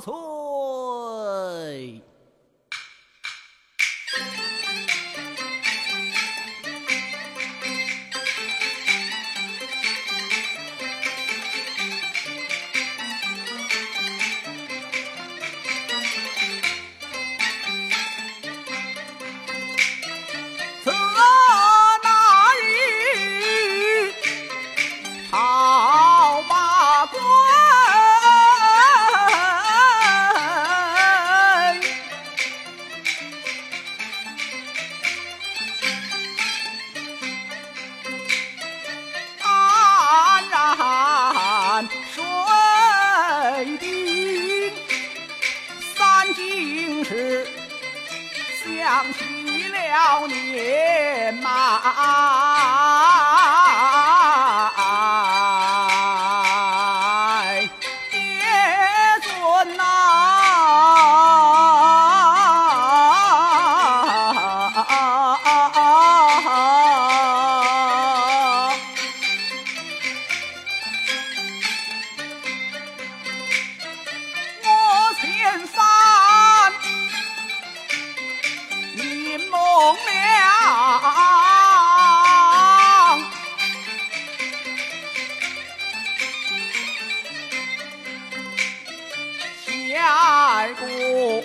憔悴。想起了年迈爹孙呐、我前三红娘，下个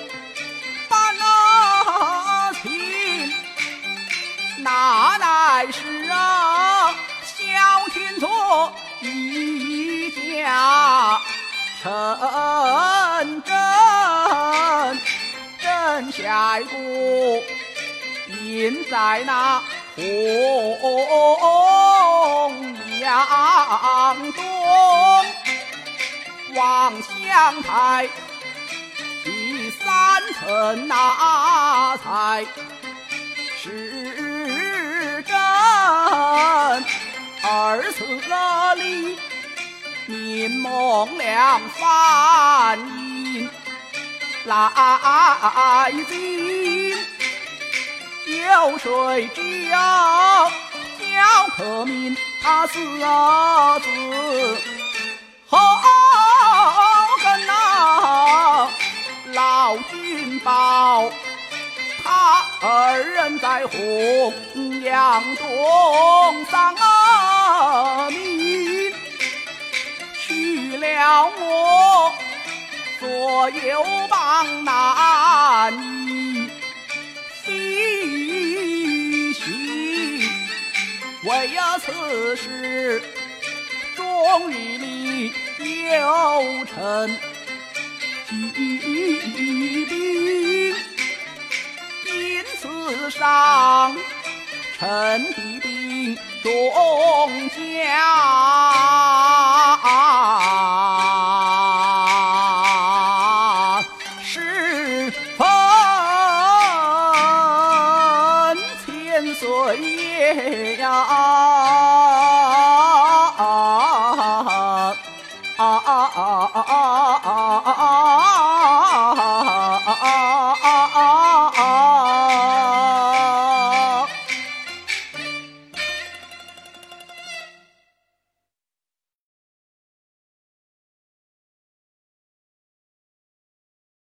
把那情，哪乃是小天作一家成真，真下个。尽在那红阳东望乡台第三层那才是真，而此里你梦两翻音来进。有谁知晓可明他四字后跟那老君宝他二人在红阳东丧命，去了我左右帮难为呀，此事终于里有成疾病，因此上臣的病中家是分千岁。啊